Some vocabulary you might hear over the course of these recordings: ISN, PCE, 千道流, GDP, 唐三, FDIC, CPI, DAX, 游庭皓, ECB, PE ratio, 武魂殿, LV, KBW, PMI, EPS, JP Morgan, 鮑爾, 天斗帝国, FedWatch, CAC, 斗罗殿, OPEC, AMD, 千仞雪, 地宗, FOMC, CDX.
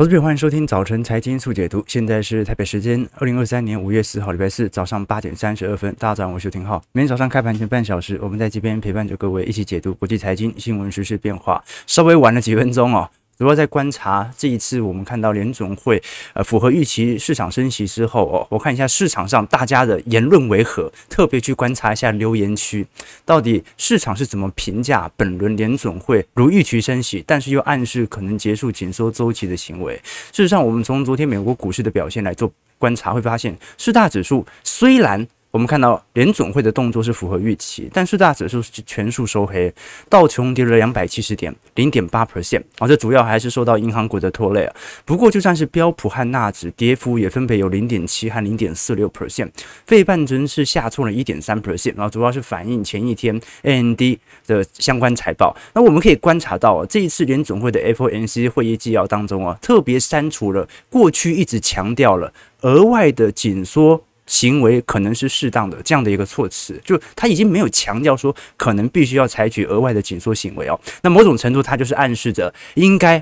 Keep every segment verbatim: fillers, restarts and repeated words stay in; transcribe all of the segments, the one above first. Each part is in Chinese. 投资朋友，欢迎收听早晨财经速解读，现在是台北时间二零二三年五月四号礼拜四早上八点三十二分，大家早上，我是廷浩。每天早上开盘前半小时，我们在这边陪伴着各位一起解读国际财经新闻、时事变化，稍微晚了几分钟哦。主要在观察这一次我们看到联准会呃符合预期市场升息之后哦，我看一下市场上大家的言论为何，特别去观察一下留言区，到底市场是怎么评价本轮联准会如预期升息，但是又暗示可能结束紧缩周期的行为。事实上，我们从昨天美国股市的表现来做观察，会发现四大指数虽然我们看到联准会的动作是符合预期，但四大指数全数收黑，道琼跌了两百七十点 零点八 百分点、哦、这主要还是受到银行股的拖累、啊、不过就算是标普和纳指跌幅也分别有 零点七 和 零点四六 百分点， 费半真是下挫了 一点三 百分点、哦、主要是反映前一天 A M D 的相关财报。那我们可以观察到、啊、这一次联准会的 F O M C 会议纪要当中、啊、特别删除了过去一直强调了额外的紧缩行为可能是适当的这样的一个措辞，就他已经没有强调说可能必须要采取额外的紧缩行为哦。那某种程度，他就是暗示着应该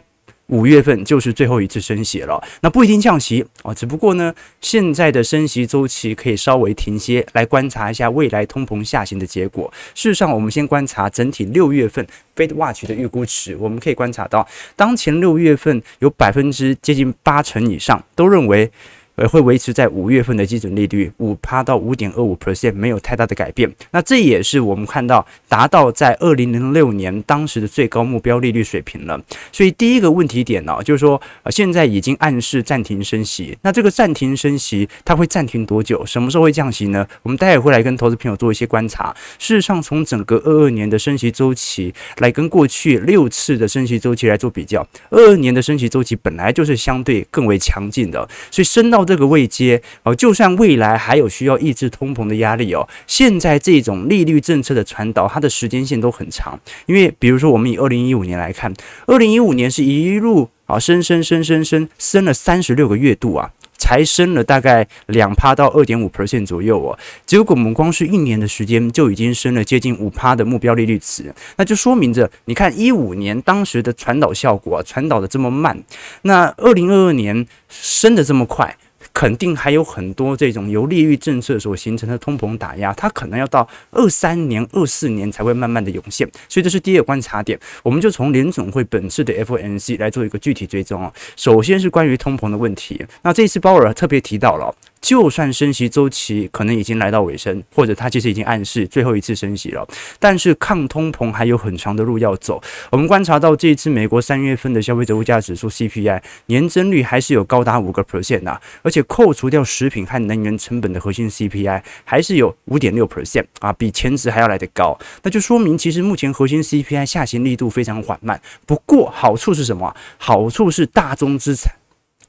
五月份就是最后一次升息了，那不一定降息哦，只不过呢，现在的升息周期可以稍微停歇，来观察一下未来通膨下行的结果。事实上，我们先观察整体六月份 FedWatch 的预估值，我们可以观察到，当前六月份有百分之接近八成以上都认为。会维持在五月份的基准利率 百分之五 到 百分之五点二五 没有太大的改变，那这也是我们看到达到在二零零六年当时的最高目标利率水平了。所以第一个问题点呢、哦，就是说、呃、现在已经暗示暂停升息，那这个暂停升息它会暂停多久，什么时候会降息呢？我们待会会来跟投资朋友做一些观察。事实上，从整个二十二年的升息周期来跟过去六次的升息周期来做比较，二十二年的升息周期本来就是相对更为强劲的，所以升到这个位阶、哦、就算未来还有需要抑制通膨的压力哦，现在这种利率政策的传导，它的时间线都很长。因为比如说，我们以二零一五年来看，二零一五年是一路啊升升升升升升了三十六个月度啊，才升了大概 百分之二 到 百分之二点五 左右哦。结果我们光是一年的时间就已经升了接近 百分之五 的目标利率值，那就说明着你看十五年当时的传导效果、啊、传导的这么慢，那二零二二年升的这么快，肯定还有很多这种由利率政策所形成的通膨打压，它可能要到二三年、二四年才会慢慢的涌现。所以这是第一个观察点，我们就从联总会本次的 F O M C 来做一个具体追踪、哦、首先是关于通膨的问题，那这一次鲍尔特别提到了、哦，就算升息周期可能已经来到尾声，或者它其实已经暗示最后一次升息了，但是抗通膨还有很长的路要走。我们观察到这一次美国三月份的消费者物价指数 C P I 年增率还是有高达 百分之五、啊、而且扣除掉食品和能源成本的核心 C P I 还是有 百分之五点六、啊、比前值还要来得高，那就说明其实目前核心 C P I 下行力度非常缓慢。不过好处是什么？好处是大宗资产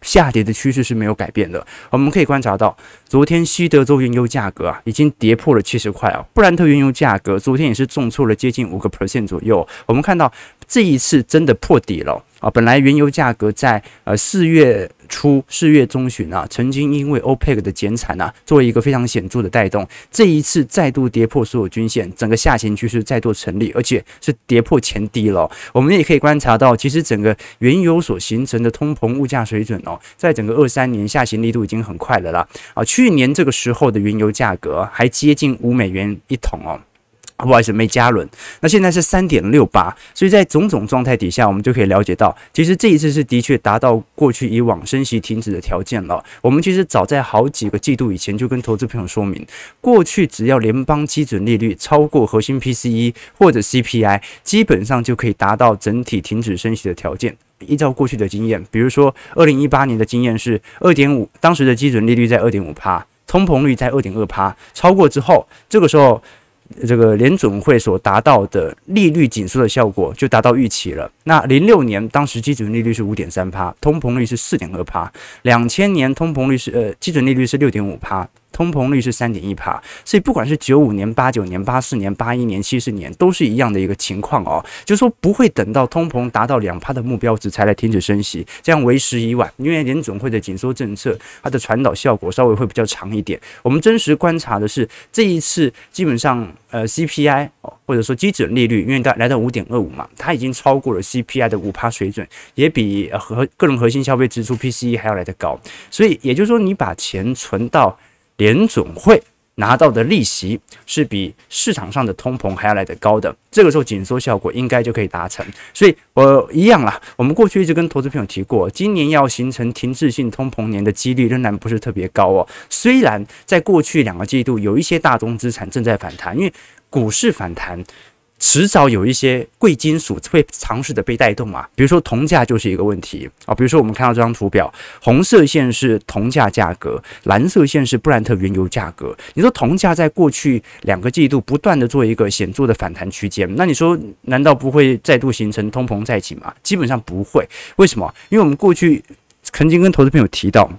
下跌的趋势是没有改变的。我们可以观察到，昨天西德州原油价格啊已经跌破了七十块啊，布兰特原油价格昨天也是重挫了接近 百分之五 左右。我们看到这一次真的破底了啊！本来原油价格在呃四月初、四月中旬啊，曾经因为 OPEC 的减产啊，作为一个非常显著的带动，这一次再度跌破所有均线，整个下行趋势再度成立，而且是跌破前低了、哦。我们也可以观察到，其实整个原油所形成的通膨物价水准哦，在整个二三年下行力度已经很快了啦。啊，去年这个时候的原油价格还接近五美元一桶哦。不好意思，每加仑。那现在是 三点六八， 所以在种种状态底下，我们就可以了解到，其实这一次是的确达到过去以往升息停止的条件了。我们其实早在好几个季度以前就跟投资朋友说明，过去只要联邦基准利率超过核心 P C E 或者 C P I， 基本上就可以达到整体停止升息的条件。依照过去的经验，比如说二零一八年的经验是 二点五， 当时的基准利率在 百分之二点五， 通膨率在 百分之二点二， 超过之后，这个时候这个联准会所达到的利率紧缩的效果就达到预期了。那零六年当时基准利率是 百分之五点三， 通膨率是 百分之四点二， 两千年通膨率是呃基准利率是 百分之六点五，通膨率是 三点一趴， 所以不管是九五年、八九年、八四年、八一年、七十年都是一样的一个情况哦，就是说不会等到通膨达到 百分之二 的目标值才来停止升息，这样为时已晚，因为联准会的紧缩政策它的传导效果稍微会比较长一点。我们真实观察的是这一次基本上呃 C P I 或者说基准利率因为它来到 五点二五 嘛，它已经超过了 C P I 的 百分之五 水准，也比核个人核心消费支出 P C E 还要来得高，所以也就是说你把钱存到联准会拿到的利息是比市场上的通膨还要来得高的，这个时候紧缩效果应该就可以达成。所以我、呃、一样啦，我们过去一直跟投资朋友提过，今年要形成停滞性通膨年的几率仍然不是特别高哦。虽然在过去两个季度有一些大宗资产正在反弹，因为股市反弹迟早有一些贵金属会尝试的被带动嘛，比如说铜价就是一个问题啊、哦。比如说我们看到这张图表，红色线是铜价价格，蓝色线是布兰特原油价格。你说铜价在过去两个季度不断的做一个显著的反弹区间，那你说难道不会再度形成通膨再起吗？基本上不会。为什么？因为我们过去曾经跟投资朋友提到，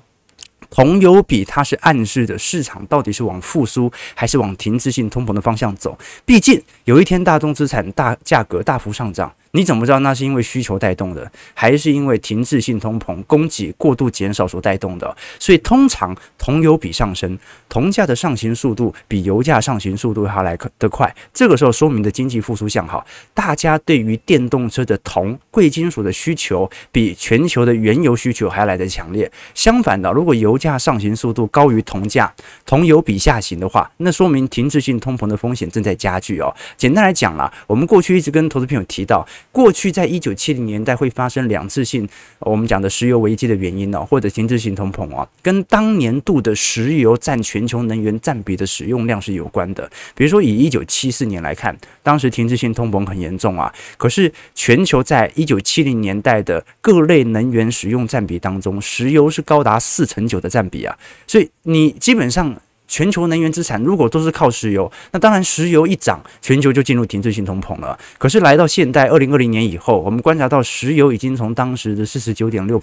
铜油比它是暗示的市场到底是往复苏还是往停滞性通膨的方向走，毕竟有一天大宗资产大价格大幅上涨，你怎么知道那是因为需求带动的，还是因为停滞性通膨供给过度减少所带动的？所以通常铜油比上升，铜价的上行速度比油价上行速度还来得快，这个时候说明的经济复苏向好，大家对于电动车的铜贵金属的需求比全球的原油需求还来得强烈。相反的，如果油价上行速度高于铜价，铜油比下行的话，那说明停滞性通膨的风险正在加剧哦。简单来讲啦，我们过去一直跟投资朋友提到，过去在一九七零年代会发生两次性我们讲的石油危机的原因哦，或者停滞性通膨哦，跟当年度的石油占全球能源占比的使用量是有关的。比如说以一九七四年来看，当时停滞性通膨很严重啊，可是全球在一九七零年代的各类能源使用占比当中，石油是高达 百分之四点九 的占比啊，所以你基本上全球能源资产如果都是靠石油，那当然石油一涨，全球就进入停滞性通膨了。可是来到现代二零二零年以后，我们观察到石油已经从当时的 百分之四十九点六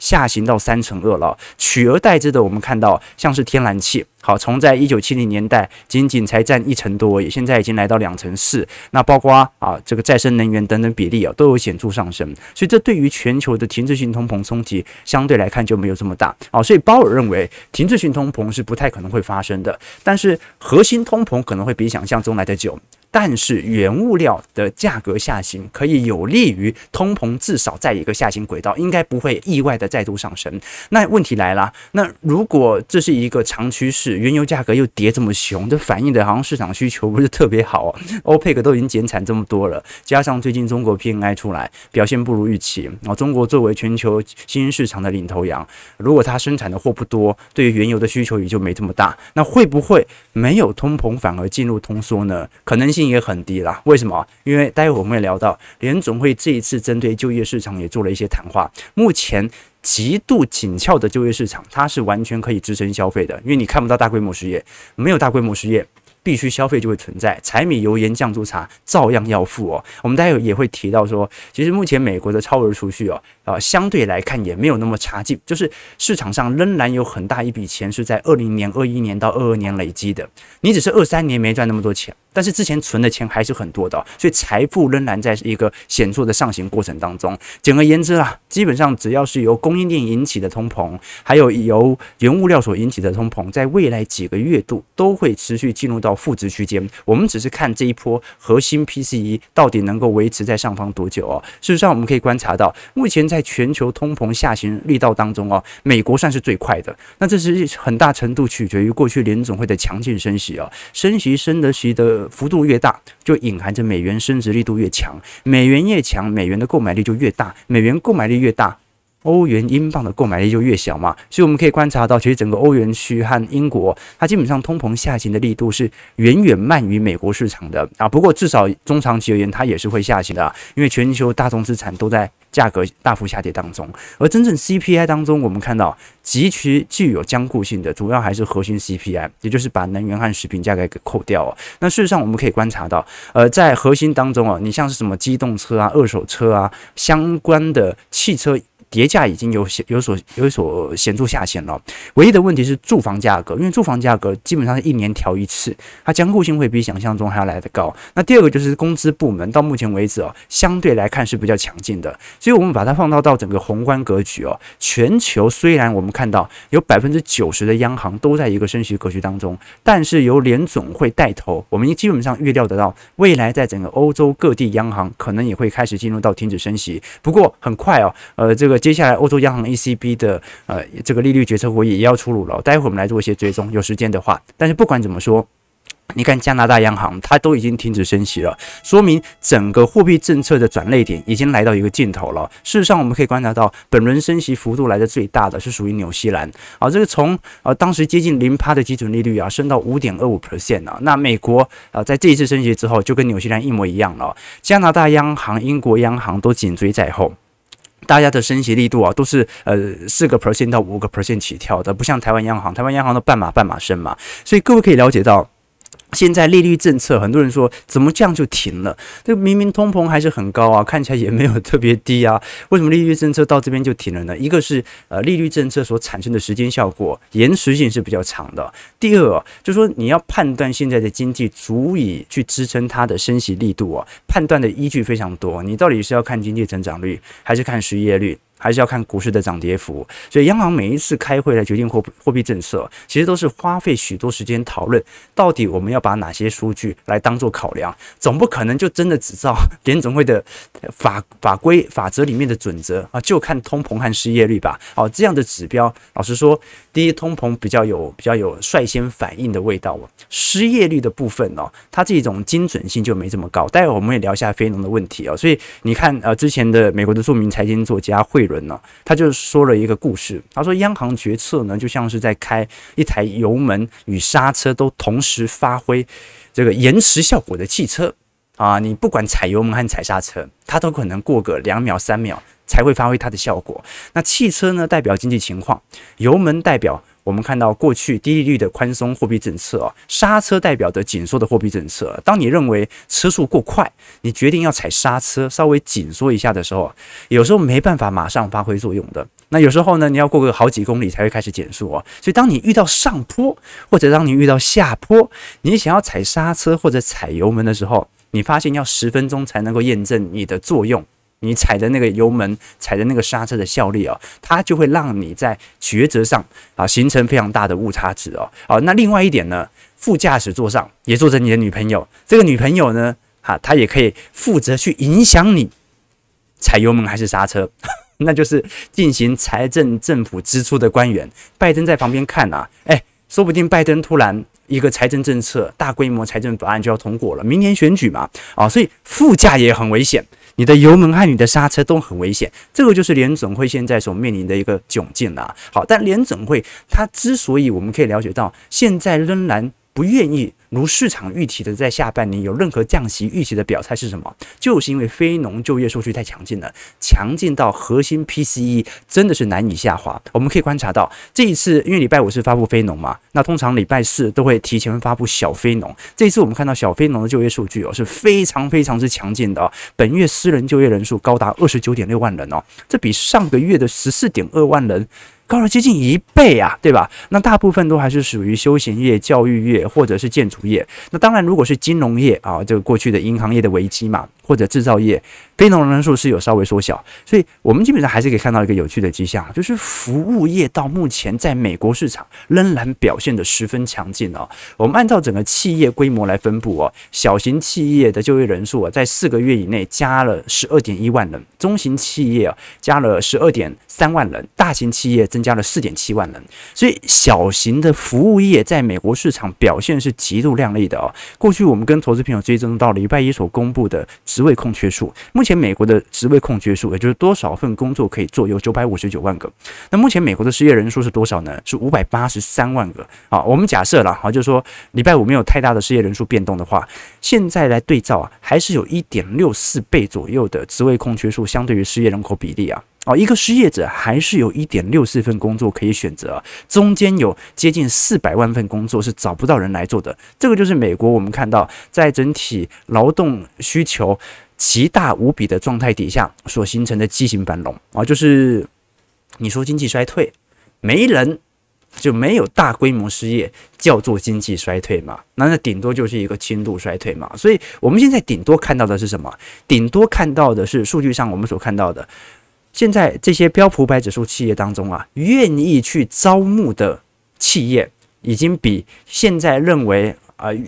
下行到 百分之三点二 了，取而代之的我们看到像是天然气，好，从在一九七零年代仅仅才占一成多而已，现在已经来到两成四，那包括啊这个再生能源等等比例啊都有显著上升，所以这对于全球的停滞性通膨冲击相对来看就没有这么大啊、哦，所以鲍尔认为停滞性通膨是不太可能会发生的，但是核心通膨可能会比想象中来得久。但是原物料的价格下行可以有利于通膨至少在一个下行轨道，应该不会意外的再度上升。那问题来了，那如果这是一个长趋势，原油价格又跌这么凶，这反映的好像市场需求不是特别好、哦、OPEC 都已经减产这么多了，加上最近中国 P M I 出来表现不如预期、哦、中国作为全球新兴市场的领头羊，如果它生产的货不多，对于原油的需求也就没这么大，那会不会没有通膨反而进入通缩呢？可能性也很低啦。为什么？因为待会我们会聊到联总会这一次针对就业市场也做了一些谈话，目前极度紧俏的就业市场它是完全可以支撑消费的，因为你看不到大规模失业，没有大规模失业必须消费就会存在，柴米油盐酱醋茶照样要付哦。我们待会也会提到说，其实目前美国的超额储蓄哦，呃，相对来看也没有那么差劲，就是市场上仍然有很大一笔钱是在二零年、二一年到二二年累积的，你只是二三年没赚那么多钱，但是之前存的钱还是很多的、哦，所以财富仍然在一个显著的上行过程当中。简而言之啦，基本上只要是由供应链引起的通膨，还有由原物料所引起的通膨，在未来几个月度都会持续进入到负值区间，我们只是看这一波核心 P C E 到底能够维持在上方多久哦。事实上，我们可以观察到，目前在全球通膨下行力道当中哦，美国算是最快的。那这是很大程度取决于过去联总会的强劲升息哦，升息升得息的幅度越大，就隐含着美元升值力度越强，美元越强，美元的购买力就越大，美元购买力越大，欧元英镑的购买力就越小嘛，所以我们可以观察到，其实整个欧元区和英国，它基本上通膨下行的力度是远远慢于美国市场的啊。不过至少中长期而言，它也是会下行的、啊，因为全球大宗资产都在价格大幅下跌当中。而真正 C P I 当中，我们看到极其具有僵固性的，主要还是核心 C P I， 也就是把能源和食品价格给扣掉、哦。那事实上我们可以观察到，呃，在核心当中啊、哦，你像是什么机动车啊、二手车啊、相关的汽车跌价已经有有所有所显著下限了。唯一的问题是住房价格，因为住房价格基本上是一年调一次，它坚固性会比想象中还要来得高。那第二个就是工资部门，到目前为止哦，相对来看是比较强劲的，所以我们把它放到到整个宏观格局哦。全球虽然我们看到有 百分之九十 的央行都在一个升息格局当中，但是由联总会带头，我们基本上预料得到未来在整个欧洲各地央行可能也会开始进入到停止升息。不过很快哦，呃，这个接下来欧洲央行 E C B 的呃这个利率决策会议也要出炉了，待会我们来做一些追踪，有时间的话。但是不管怎么说，你看加拿大央行它都已经停止升息了，说明整个货币政策的转捩点已经来到一个尽头了。事实上我们可以观察到，本轮升息幅度来的最大的是属于纽西兰啊，这个从呃当时接近 百分之零 的基准利率啊升到 百分之五点二五 啊。那美国啊在这一次升息之后就跟纽西兰一模一样了，加拿大央行、英国央行都紧追在后。大家的升息力度啊，都是呃四个 percent 到五个 percent 起跳的，不像台湾央行，台湾央行都半码半码升嘛。所以各位可以了解到，现在利率政策，很多人说怎么这样就停了？这明明通膨还是很高啊，看起来也没有特别低啊，为什么利率政策到这边就停了呢？一个是呃利率政策所产生的时间效果延时性是比较长的。第二，就是说你要判断现在的经济足以去支撑它的升息力度啊，判断的依据非常多，你到底是要看经济增长率，还是看失业率？还是要看股市的涨跌幅，所以央行每一次开会来决定货货币政策，其实都是花费许多时间讨论，到底我们要把哪些数据来当做考量，总不可能就真的只照联总会的法法规法则里面的准则啊，就看通膨和失业率吧。哦，这样的指标，老实说，第一，通膨比较有比较有率先反应的味道，失业率的部分哦，它这种精准性就没这么高。待会我们也聊一下非农的问题哦，所以你看，呃，之前的美国的著名财经作家惠。他就说了一个故事，他说央行决策呢就像是在开一台油门与刹车都同时发挥这个延迟效果的汽车啊，你不管踩油门和踩刹车，它都可能过个两秒三秒才会发挥它的效果。那汽车呢代表经济情况，油门代表我们看到过去低利率的宽松货币政策啊，刹车代表着紧缩的货币政策。当你认为车速过快，你决定要踩刹车，稍微紧缩一下的时候，有时候没办法马上发挥作用的。那有时候呢，你要过个好几公里才会开始减速啊。所以当你遇到上坡，或者当你遇到下坡，你想要踩刹车或者踩油门的时候，你发现要十分钟才能够验证你的作用。你踩的那个油门、踩的那个刹车的效力啊、哦，它就会让你在抉择上啊形成非常大的误差值哦。好、啊，那另外一点呢，副驾驶座上也坐着你的女朋友，这个女朋友呢，哈、啊，她也可以负责去影响你踩油门还是刹车，那就是进行财政政府支出的官员。拜登在旁边看啊，哎，说不定拜登突然一个财政政策、大规模财政法案就要通过了，明年选举嘛，啊，所以副驾也很危险。你的油门和你的刹车都很危险，这个就是联总会现在所面临的一个窘境啦、啊。好，但联总会它之所以我们可以了解到，现在仍然不愿意如市场预期的在下半年有任何降息预期的表态是什么？就是因为非农就业数据太强劲了，强劲到核心 P C E 真的是难以下滑。我们可以观察到，这一次因为礼拜五是发布非农嘛，那通常礼拜四都会提前发布小非农。这一次我们看到小非农的就业数据哦，是非常非常之强劲的、哦。本月私人就业人数高达 二十九点六万人哦，这比上个月的 十四点二万人。高了接近一倍啊，对吧？那大部分都还是属于休闲业、教育业或者是建筑业。那当然，如果是金融业啊，这个过去的银行业的危机嘛，或者制造业，非农人数是有稍微缩小。所以我们基本上还是可以看到一个有趣的迹象，就是服务业到目前在美国市场仍然表现得十分强劲哦。我们按照整个企业规模来分布哦，小型企业的就业人数啊，在四个月以内加了 十二点一万人，中型企业啊加了 十二点三万人，大型企业增加了 四点七万人，所以小型的服务业在美国市场表现是极度亮丽的哦。过去我们跟投资朋友追踪到礼拜一所公布的职位空缺数，目前美国的职位空缺数，也就是多少份工作可以做，有九百五十九万个。那目前美国的失业人数是多少呢？是五百八十三万个啊。我们假设了啊，就是说礼拜五没有太大的失业人数变动的话，现在来对照啊，还是有 一点六四倍左右的职位空缺数，相对于失业人口比例啊。哦，一个失业者还是有 一点六四份工作可以选择，中间有接近四百万份工作是找不到人来做的。这个就是美国我们看到在整体劳动需求极大无比的状态底下所形成的畸形繁荣啊，就是你说经济衰退，没人就没有大规模失业叫做经济衰退嘛，那那顶多就是一个轻度衰退嘛。所以我们现在顶多看到的是什么？顶多看到的是数据上我们所看到的，现在这些标普五百指数企业当中啊，愿意去招募的企业已经比现在认为啊、呃、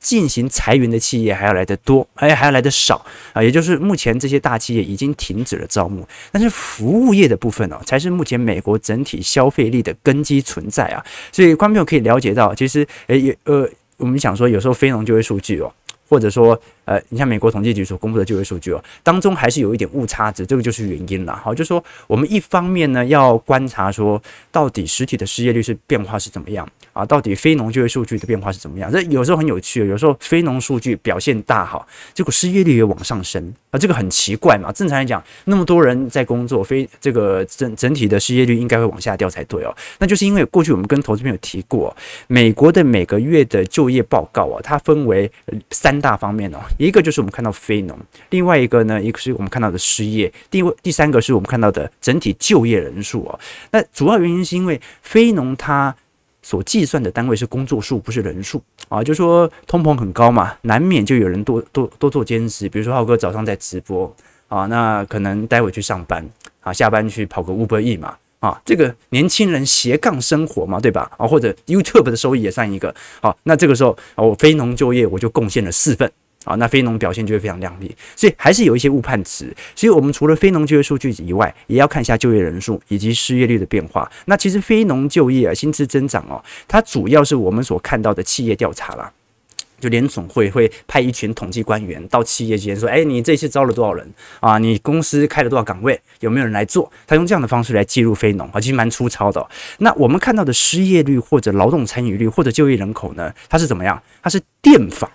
进行裁员的企业还要来得多，哎，还要来得少啊、呃。也就是目前这些大企业已经停止了招募，但是服务业的部分呢、哦，才是目前美国整体消费力的根基存在啊。所以观众可以了解到，其实诶呃，我们想说有时候非农就业数据哦。或者说，呃，你像美国统计局所公布的就业数据哦，当中还是有一点误差值，这个就是原因了。好，就是说我们一方面呢要观察说，到底实体的失业率是变化是怎么样啊？到底非农就业数据的变化是怎么样？这有时候很有趣，有时候非农数据表现大好，结果失业率也往上升啊，这个很奇怪嘛。正常来讲，那么多人在工作，非这个整整体的失业率应该会往下掉才对哦。那就是因为过去我们跟投资朋友提过，美国的每个月的就业报告啊，它分为三。大方面哦，一个就是我们看到非农，另外一个呢，一个是我们看到的失业，第第三个是我们看到的整体就业人数哦。那主要原因是因为非农它所计算的单位是工作数，不是人数啊，就说通膨很高嘛，难免就有人多多多做兼职，比如说浩哥早上在直播啊，那可能待会去上班啊，下班去跑个 Uber E 嘛。啊，这个年轻人斜杠生活嘛，对吧？啊，或者 YouTube 的收益也算一个。好、啊，那这个时候啊，我非农就业我就贡献了四份啊，那非农表现就会非常亮丽，所以还是有一些误判值。所以我们除了非农就业数据以外，也要看一下就业人数以及失业率的变化。那其实非农就业啊，薪资增长哦，它主要是我们所看到的企业调查啦。就联总会会派一群统计官员到企业之间说，哎，你这次招了多少人啊？你公司开了多少岗位？有没有人来做？他用这样的方式来记录非农啊，其实蛮粗糙的、哦。那我们看到的失业率或者劳动参与率或者就业人口呢，它是怎么样？它是电访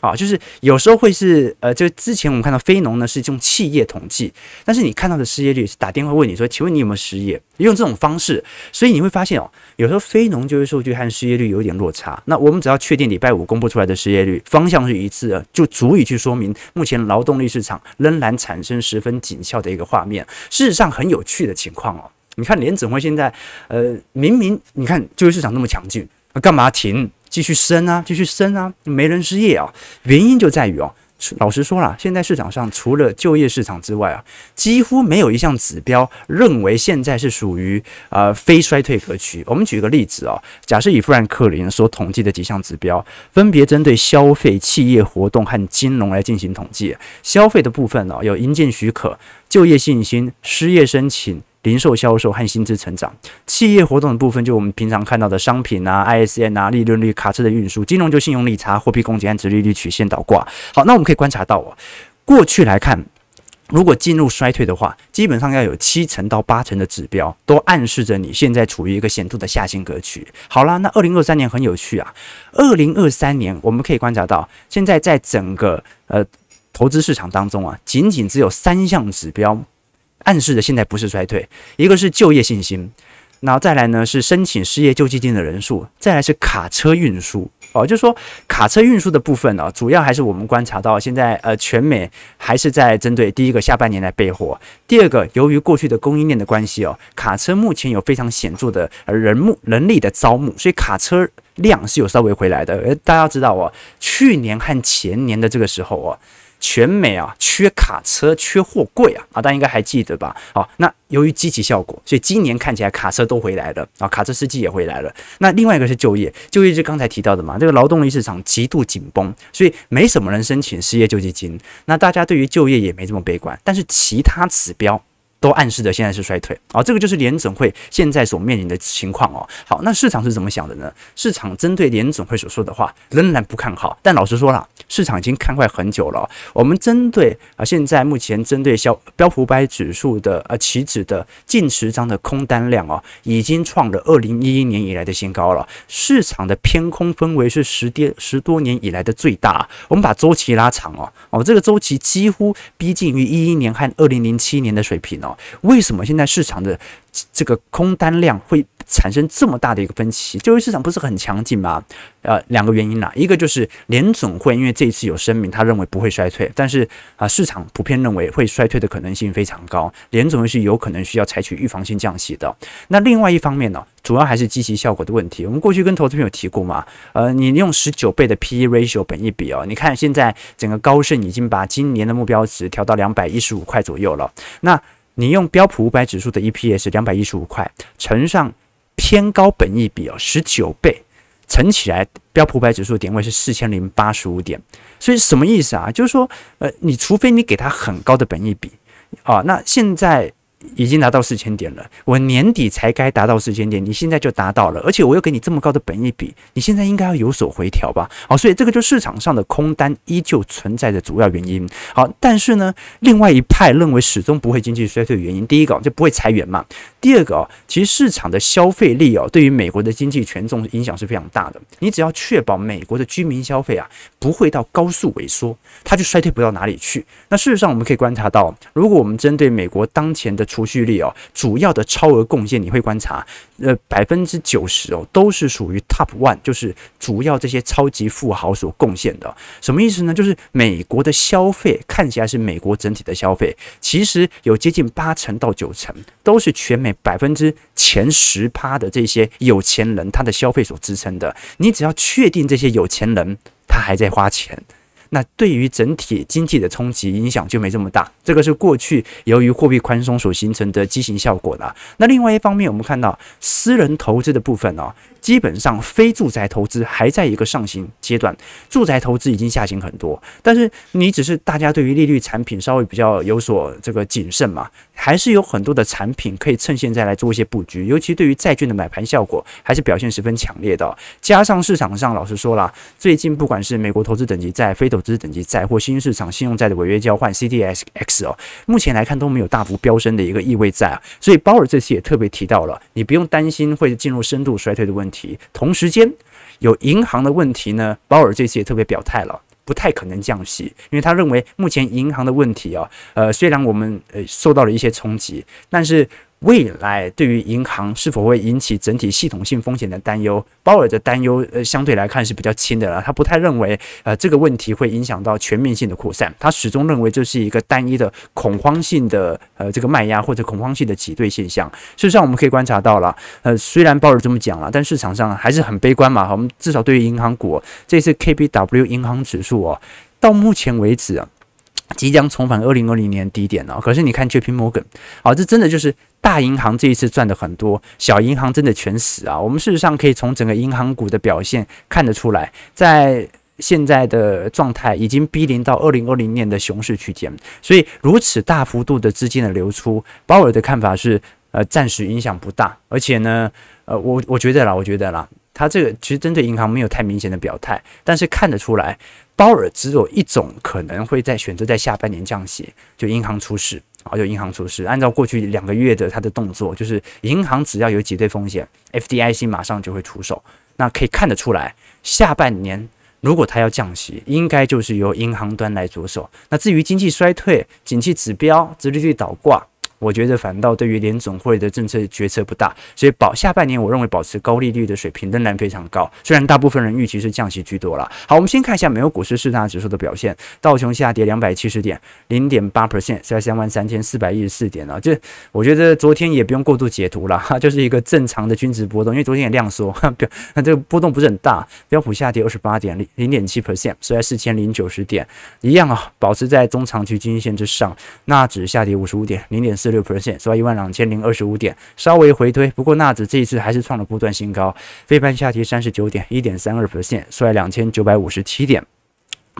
啊，就是有时候会是呃，就之前我们看到非农呢是用企业统计，但是你看到的失业率是打电话问你说，请问你有没有失业？用这种方式，所以你会发现哦，有时候非农就业数据和失业率有点落差。那我们只要确定礼拜五公布出来的失业率方向是一致的，就足以去说明目前劳动力市场仍然产生十分紧俏的一个画面。事实上很有趣的情况哦，你看联准会现在呃，明明你看就业市场那么强劲，干嘛停？继续升啊，继续升啊，没人失业啊，原因就在于哦。老实说啦，现在市场上除了就业市场之外啊，几乎没有一项指标认为现在是属于呃非衰退格局。我们举个例子啊、哦，假设以富兰克林所统计的几项指标，分别针对消费、企业活动和金融来进行统计。消费的部分啊、哦，有营建许可、就业信心、失业申请、零售销售和薪资成长。企业活动的部分就我们平常看到的商品啊、I S N 啊、利润率、卡车的运输。金融就信用利差、货币供给和殖利率曲线倒挂。好，那我们可以观察到哦，过去来看，如果进入衰退的话，基本上要有七成到八成的指标都暗示着你现在处于一个显著的下行格局。好啦，那二零二三年很有趣啊。二零二三年我们可以观察到，现在在整个呃投资市场当中啊，仅仅只有三项指标暗示的现在不是衰退，一个是就业信心，然后再来呢是申请失业救济金的人数，再来是卡车运输。哦，就是说卡车运输的部分呢、哦，主要还是我们观察到现在，呃，全美还是在针对第一个下半年来备货，第二个由于过去的供应链的关系哦，卡车目前有非常显著的人目人力的招募，所以卡车量是有稍微回来的。而大家知道哦，去年和前年的这个时候哦。全美啊，缺卡车，缺货柜啊，啊，大家应该还记得吧？好、哦，那由于积极效果，所以今年看起来卡车都回来了啊，卡车司机也回来了。那另外一个是就业，就业是刚才提到的嘛，这个劳动力市场极度紧绷，所以没什么人申请失业救济金，那大家对于就业也没这么悲观，但是其他指标都暗示的现在是衰退啊、哦，这个就是联准会现在所面临的情况哦。好，那市场是怎么想的呢？市场针对联准会所说的话仍然不看好，但老实说啦，市场已经看坏很久了、哦。我们针对啊、呃，现在目前针对消标普五百指数的呃期指的近十张的空单量哦，已经创了二零一一年以来的新高了。市场的偏空氛围是十跌十多年以来的最大。我们把周期拉长哦，哦，这个周期几乎逼近于一一年和二零零七年的水平哦。为什么现在市场的这个空单量会产生这么大的一个分歧？就业市场不是很强劲吗？呃，两个原因啦、啊，一个就是联总会因为这一次有声明，他认为不会衰退，但是啊、呃，市场普遍认为会衰退的可能性非常高，联总会是有可能需要采取预防性降息的。那另外一方面呢、哦？主要还是积极效果的问题。我们过去跟投资朋友提过嘛，呃，你用十九倍的 P E ratio 本益比哦，你看现在整个高盛已经把今年的目标值调到两百一十五块左右了。那你用标普五百指数的 E P S 两百一十五块乘上偏高本益比哦十九倍，乘起来标普五百指数的点位是四千零八十五点。所以什么意思啊？就是说，呃，你除非你给它很高的本益比啊、哦，那现在已经达到四千点了，我年底才该达到四千点，你现在就达到了，而且我又给你这么高的本益比，你现在应该要有所回调吧？好、哦，所以这个就市场上的空单依旧存在的主要原因。好、哦，但是呢，另外一派认为始终不会经济衰退的原因，第一个、哦、就不会裁员嘛，第二个、哦、其实市场的消费力哦，对于美国的经济权重影响是非常大的。你只要确保美国的居民消费啊不会到高速萎缩，它就衰退不到哪里去。那事实上我们可以观察到，如果我们针对美国当前的储蓄率哦，主要的超额贡献你会观察，呃，百分之九十哦都是属于 top one， 就是主要这些超级富豪所贡献的。什么意思呢？就是美国的消费看起来是美国整体的消费，其实有接近八成到九成都是全美百分之前十趴的这些有钱人他的消费所支撑的。你只要确定这些有钱人他还在花钱，那对于整体经济的冲击影响就没这么大，这个是过去由于货币宽松所形成的畸形效果啦。那另外一方面，我们看到私人投资的部分哦，基本上非住宅投资还在一个上行阶段，住宅投资已经下行很多，但是你只是大家对于利率产品稍微比较有所这个谨慎嘛，还是有很多的产品可以趁现在来做一些布局，尤其对于债券的买盘效果还是表现十分强烈的、哦。加上市场上老实说啦，最近不管是美国投资等级债、非投投资等级债或新兴市场信用债的违约交换 C D X 哦，目前来看都没有大幅飙升的一个意味在啊，所以鲍尔这次也特别提到了，你不用担心会进入深度衰退的问题。同时间有银行的问题呢，鲍尔这次也特别表态了，不太可能降息，因为他认为目前银行的问题啊、哦，呃，虽然我们呃受到了一些冲击，但是未来对于银行是否会引起整体系统性风险的担忧，鲍尔的担忧呃相对来看是比较轻的了，他不太认为呃这个问题会影响到全面性的扩散，他始终认为这是一个单一的恐慌性的呃这个卖压或者恐慌性的挤兑现象。事实上我们可以观察到了，呃虽然鲍尔这么讲了，但市场上还是很悲观嘛，我们至少对于银行股这次 K B W 银行指数哦，到目前为止啊即将重返二零二零年低点了、哦，可是你看 J P Morgan， 好、哦，这真的就是大银行这一次赚的很多，小银行真的全死啊！我们事实上可以从整个银行股的表现看得出来，在现在的状态已经逼临到二零二零年的熊市区间，所以如此大幅度的资金的流出，鲍尔的看法是，呃，暂时影响不大，而且呢，呃，我我觉得啦，我觉得啦，他这个其实针对银行没有太明显的表态，但是看得出来。鲍尔只有一种可能会在选择在下半年降息，就银行出事啊，就银行出事。按照过去两个月的他的动作，就是银行只要有挤兑风险 ，F D I C 马上就会出手。那可以看得出来，下半年如果他要降息，应该就是由银行端来着手。那至于经济衰退、景气指标、殖利率倒挂，我觉得反倒对于联总会的政策决策不大，所以保下半年我认为保持高利率的水平仍然非常高，虽然大部分人预期是降息居多了。好，我们先看一下美国股市四大指数的表现，道琼下跌两百七十点 零点八 百分点 在三万三千四百一十四点啊，这我觉得昨天也不用过度解读了，就是一个正常的均值波动，因为昨天也量缩，那这个波动不是很大。标普下跌二十八点 零点七 百分点 在四千零九十点，一样啊，保持在中长期均线之上。纳指下跌五十五点 零点四百分点 收一万两千零二十五点，稍微回推，不过纳指这一次还是创了波段新高。非半下跌三十九点 一点三二 百分点 收两千九百五十七点，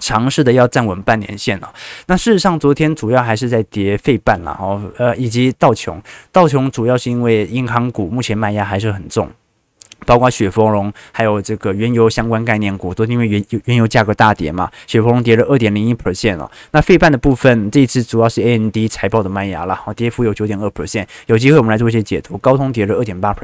尝试的要站稳半年线了、哦。那事实上，昨天主要还是在跌费半啦，哦，呃，以及道琼。道琼主要是因为银行股目前卖压还是很重。包括雪佛龙，还有这个原油相关概念股，都因为原原油价格大跌嘛，雪佛龙跌了 百分之二点零一 哦。那费半的部分，这一次主要是 A M D 财报的卖压啦，跌幅有 百分之九点二， 有机会我们来做一些解读。高通跌了 百分之二点八，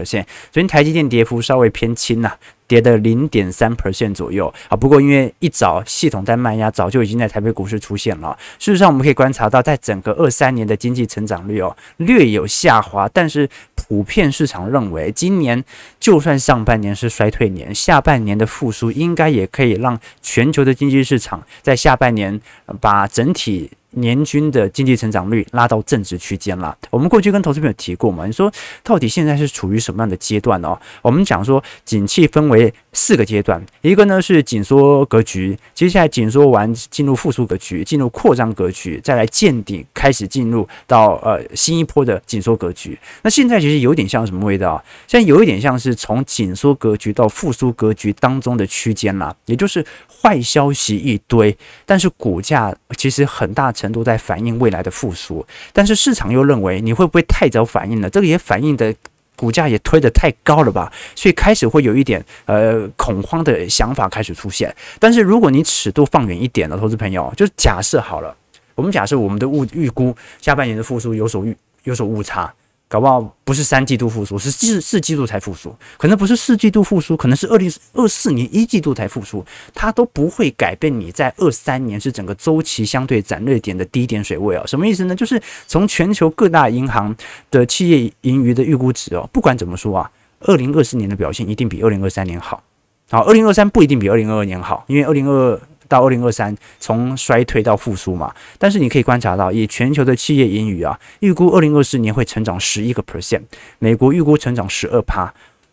所以台积电跌幅稍微偏轻啦、啊。跌的 百分之零点三 左右啊。不过因为一早系统在卖压早就已经在台北股市出现了，事实上我们可以观察到，在整个二三年的经济成长率哦略有下滑，但是普遍市场认为今年就算上半年是衰退年，下半年的复苏应该也可以让全球的经济市场在下半年把整体年均的经济成长率拉到正值区间了。我们过去跟投资朋友提过嘛，你说到底现在是处于什么样的阶段哦？我们讲说景气分为四个阶段，一个呢是紧缩格局，接下来紧缩完进入复苏格局，进入扩张格局，再来见顶开始进入到呃新一波的紧缩格局。那现在其实有点像什么味道？现在有一点像是从紧缩格局到复苏格局当中的区间啦，也就是坏消息一堆，但是股价其实很大程度都在反映未来的复苏，但是市场又认为你会不会太早反应了？这个也反映的股价也推得太高了吧，所以开始会有一点呃恐慌的想法开始出现。但是如果你尺度放远一点的投资朋友，就假设好了，我们假设我们的预估下半年的复苏有所有所误差。搞不好不是三季度复苏，是四四季度才复苏，可能不是四季度复苏，可能是二零二四年一季度才复苏，它都不会改变你在二三年是整个周期相对转捩点的低点水位哦。什么意思呢？就是从全球各大银行的企业盈余的预估值哦，不管怎么说啊，二零二四年的表现一定比二零二三年好，好，二零二三不一定比二零二二年好，因为二零二到二零二三从衰退到复苏嘛，但是你可以观察到，以全球的企业盈余啊，预估二零二四年会成长 百分之十一， 美国预估成长 百分之十二，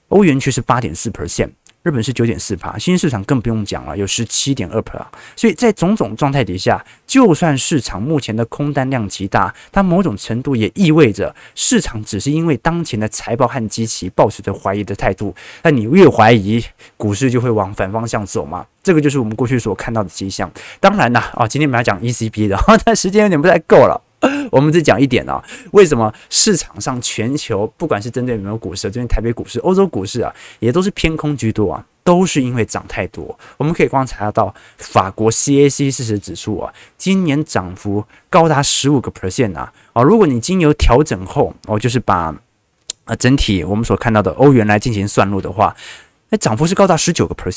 欧元区是 百分之八点四， 日本是 百分之九点四， 新兴市场更不用讲了，有 百分之十七点二。 所以在种种状态底下，就算市场目前的空单量极大，它某种程度也意味着市场只是因为当前的财报和基期抱持着怀疑的态度，那你越怀疑，股市就会往反方向走嘛。这个就是我们过去所看到的迹象。当然啦，哦，今天我们要讲 E C B 的，但时间有点不太够了，我们只讲一点啊、哦。为什么市场上全球不管是针对美国股市、针对台北股市、欧洲股市啊，也都是偏空居多啊？都是因为涨太多。我们可以观察到，法国 C A C 四十指数啊，今年涨幅高达 百分之十五 啊！哦，如果你经由调整后，哦，就是把呃整体我们所看到的欧元来进行算入的话，那涨幅是高达 百分之十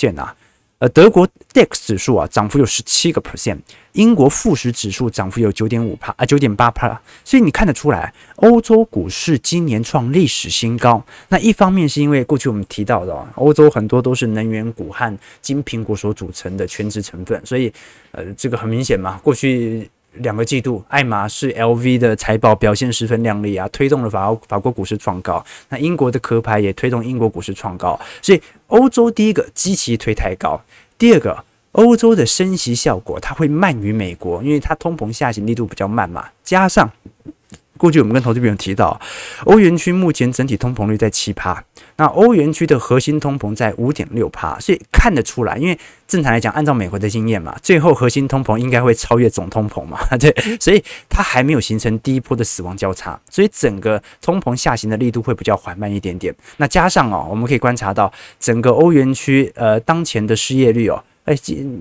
九 啊！呃，德国 D A X 指数啊，涨幅有 百分之十七， 英国富时指数涨幅有 百分之九点五 啊 百分之九点八， 所以你看得出来，欧洲股市今年创历史新高。那一方面是因为过去我们提到的、哦，欧洲很多都是能源股和金苹果所组成的全值成分，所以呃，这个很明显嘛，过去两个季度，爱马仕 L V 的财报表现十分亮丽啊，推动了法法国股市创高。那英国的壳牌也推动英国股市创高。所以欧洲第一个基期推太高，第二个欧洲的升息效果它会慢于美国，因为它通膨下行力度比较慢嘛。加上过去我们跟投资朋友提到，欧元区目前整体通膨率在 百分之七， 那欧元区的核心通膨在 百分之五点六， 所以看得出来，因为正常来讲，按照美国的经验嘛，最后核心通膨应该会超越总通膨嘛，对，所以它还没有形成第一波的死亡交叉，所以整个通膨下行的力度会比较缓慢一点点。那加上哦，我们可以观察到整个欧元区呃当前的失业率哦，哎，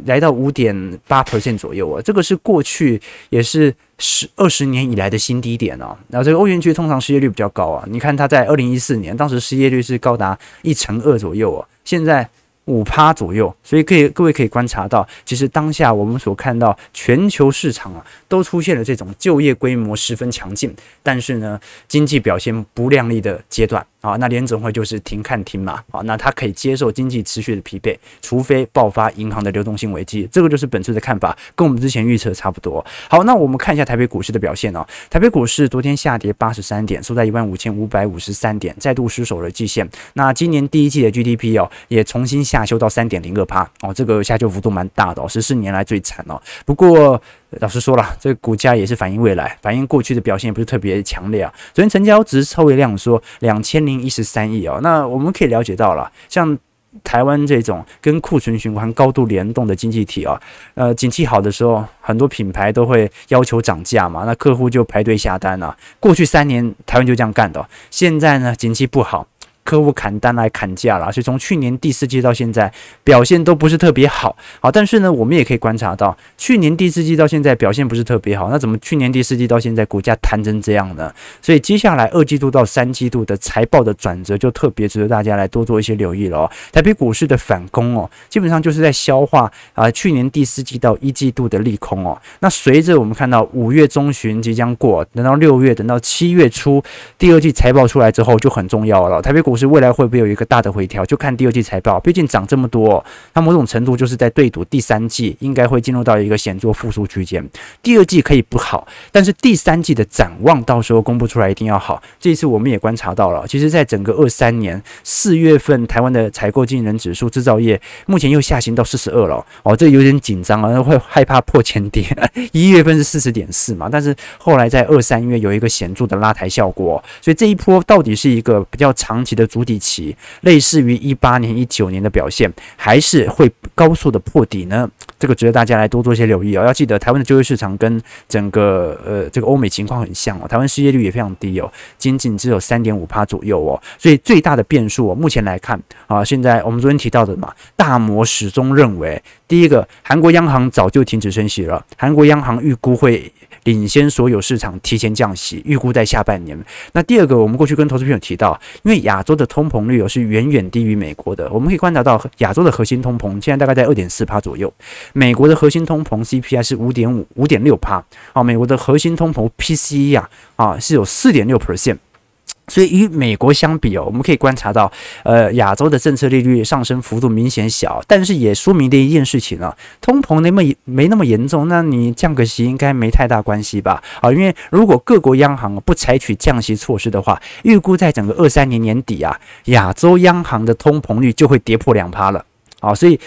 来到 百分之五点八 左右啊，这个是过去也是十二十年以来的新低点哦。然后这个欧元区通常失业率比较高啊，你看它在二零一四年当时失业率是高达一成二左右哦，现在 百分之五 左右，所以可以各位可以观察到，其实当下我们所看到全球市场啊，都出现了这种就业规模十分强劲，但是呢经济表现不亮丽的阶段。啊，那联准会就是停看停嘛，啊，那他可以接受经济持续的疲惫，除非爆发银行的流动性危机，这个就是本次的看法，跟我们之前预测差不多。好，那我们看一下台北股市的表现哦。台北股市昨天下跌八十三点，收在一万五千五百五十三点，再度失守了季线。那今年第一季的 G D P 哦，也重新下修到 百分之三点零二 哦，这个下修幅度蛮大的哦，十四年来最惨哦。不过老实说了，这个股价也是反映未来，反映过去的表现也不是特别强烈啊。昨天成交值超微量说两千零一十三亿哦，那我们可以了解到了，像台湾这种跟库存循环高度联动的经济体啊，呃，景气好的时候，很多品牌都会要求涨价嘛，那客户就排队下单了啊。过去三年台湾就这样干的哦，现在呢，景气不好。客户砍单来砍价啦，所以从去年第四季到现在表现都不是特别好。好，但是呢，我们也可以观察到，去年第四季到现在表现不是特别好，那怎么去年第四季到现在股价弹成这样呢？所以接下来二季度到三季度的财报的转折就特别值得大家来多做一些留意了哦。台北股市的反攻哦，基本上就是在消化啊、呃、去年第四季到一季度的利空哦。那随着我们看到五月中旬即将过，等到六月，等到七月初，第二季财报出来之后就很重要了。台北股市未来会不会有一个大的回调，就看第二季财报，毕竟涨这么多、哦，它某种程度就是在对赌第三季应该会进入到一个显著复苏区间。第二季可以不好，但是第三季的展望到时候公布出来一定要好。这一次我们也观察到了，其实在整个二三年四月份，台湾的采购经理人指数制造业目前又下行到四十二了哦，哦，这有点紧张啊，会害怕破千点。一月份是四十点四嘛，但是后来在二三月有一个显著的拉抬效果、哦，所以这一波到底是一个比较长期的主底期，类似于一八年、一九年的表现，还是会高速的破底呢？这个值得大家来多做一些留意哦。要记得，台湾的就业市场跟整个呃这个欧美情况很像哦，台湾失业率也非常低哦，仅仅只有三点五%左右哦。所以最大的变数、哦，目前来看啊，现在我们昨天提到的嘛，大摩始终认为，第一个，韩国央行早就停止升息了，韩国央行预估会领先所有市场提前降息，预估在下半年。那第二个，我们过去跟投资朋友提到，因为亚洲的通膨率、哦、是远远低于美国的，我们可以观察到亚洲的核心通膨现在大概在 百分之二点四 左右，美国的核心通膨 C P I 是 五点五 百分之五点六、啊、美国的核心通膨 P C E 啊啊是有 百分之四点六。所以与美国相比哦，我们可以观察到，呃，亚洲的政策利率上升幅度明显小，但是也说明了一件事情呢、啊，通膨那么没那么严重，那你降个息应该没太大关系吧？啊，因为如果各国央行不采取降息措施的话，预估在整个二三年年底啊，亚洲央行的通膨率就会跌破 百分之二 了。啊，所以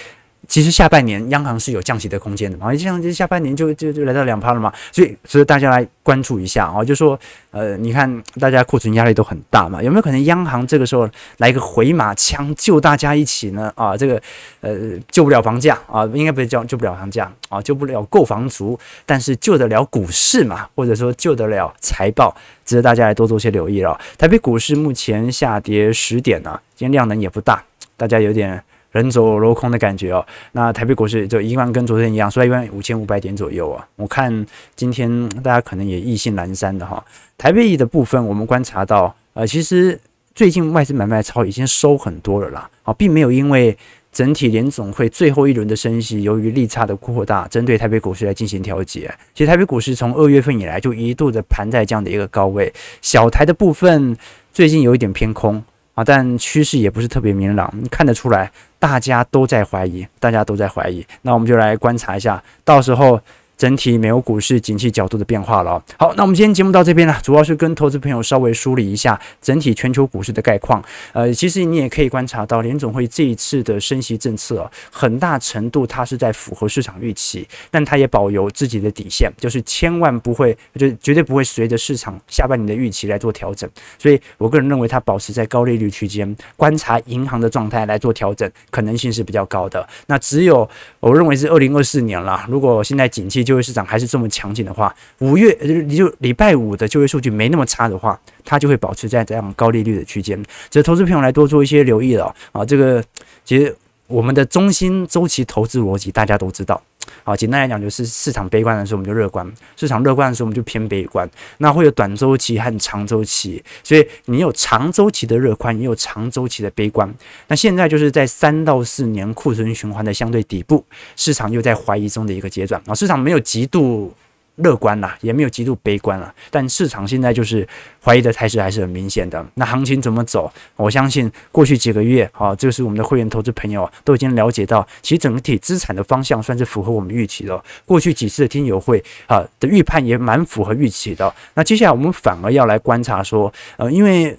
其实下半年央行是有降息的空间的嘛，这样下半年就就就来到 百分之二 了嘛，所以所以大家来关注一下哦，就说呃，你看大家库存压力都很大嘛，有没有可能央行这个时候来个回马枪救大家一起呢？啊，这个呃救不了房价啊，应该不是叫救不了房价啊，救不了购房族，但是救得了股市嘛，或者说救得了财报，值得大家来多做些留意了。台北股市目前下跌十点啊，今天量能也不大，大家有点人走楼空的感觉哦。那台北股市就一万跟昨天一样，所以一万五千五百点左右啊。我看今天大家可能也意兴阑珊的哈。台北的部分，我们观察到，呃，其实最近外资买卖超已经收很多了啦，啊，并没有因为整体联总会最后一轮的升息，由于利差的扩大，针对台北股市来进行调节。其实台北股市从二月份以来就一度的盘在这样的一个高位，小台的部分最近有一点偏空。啊，但趋势也不是特别明朗，看得出来，大家都在怀疑，大家都在怀疑。那我们就来观察一下，到时候整体美国股市景气角度的变化了。好，那我们今天节目到这边了，主要是跟投资朋友稍微梳理一下整体全球股市的概况。呃，其实你也可以观察到，联总会这一次的升息政策、哦，很大程度它是在符合市场预期，但它也保有自己的底线，就是千万不会，就绝对不会随着市场下半年的预期来做调整。所以我个人认为，它保持在高利率区间，观察银行的状态来做调整，可能性是比较高的。那只有我认为是二零二四年了，如果现在景气就业市场还是这么强劲的话，五月就礼拜五的就业数据没那么差的话，它就会保持在这样高利率的区间。这投资朋友来多做一些留意了啊、哦！这个其实我们的中心周期投资逻辑大家都知道啊、哦。简单来讲，就是市场悲观的时候我们就乐观，市场乐观的时候我们就偏悲观。那会有短周期和长周期，所以你有长周期的乐观，也有长周期的悲观。那现在就是在三到四年库存循环的相对底部，市场又在怀疑中的一个阶段啊、哦。市场没有极度乐观啦，也没有极度悲观啦，但市场现在就是怀疑的态势还是很明显的。那行情怎么走？我相信过去几个月啊，这是我们的会员投资朋友都已经了解到，其实整体资产的方向算是符合我们预期的。过去几次的听友会啊的预判也蛮符合预期的。那接下来我们反而要来观察说，呃，因为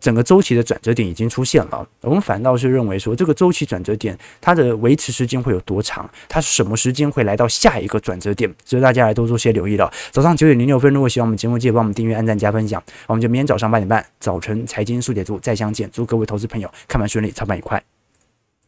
整个周期的转折点已经出现了，我们反倒是认为说，这个周期转折点它的维持时间会有多长，它什么时间会来到下一个转折点，所以大家来多做些留意了。早上九点零六分，如果喜欢我们节目，记得帮我们订阅、按赞、加分享。我们就明天早上八点半，早晨财经速解读再相见，祝各位投资朋友看盘顺利，操盘愉快。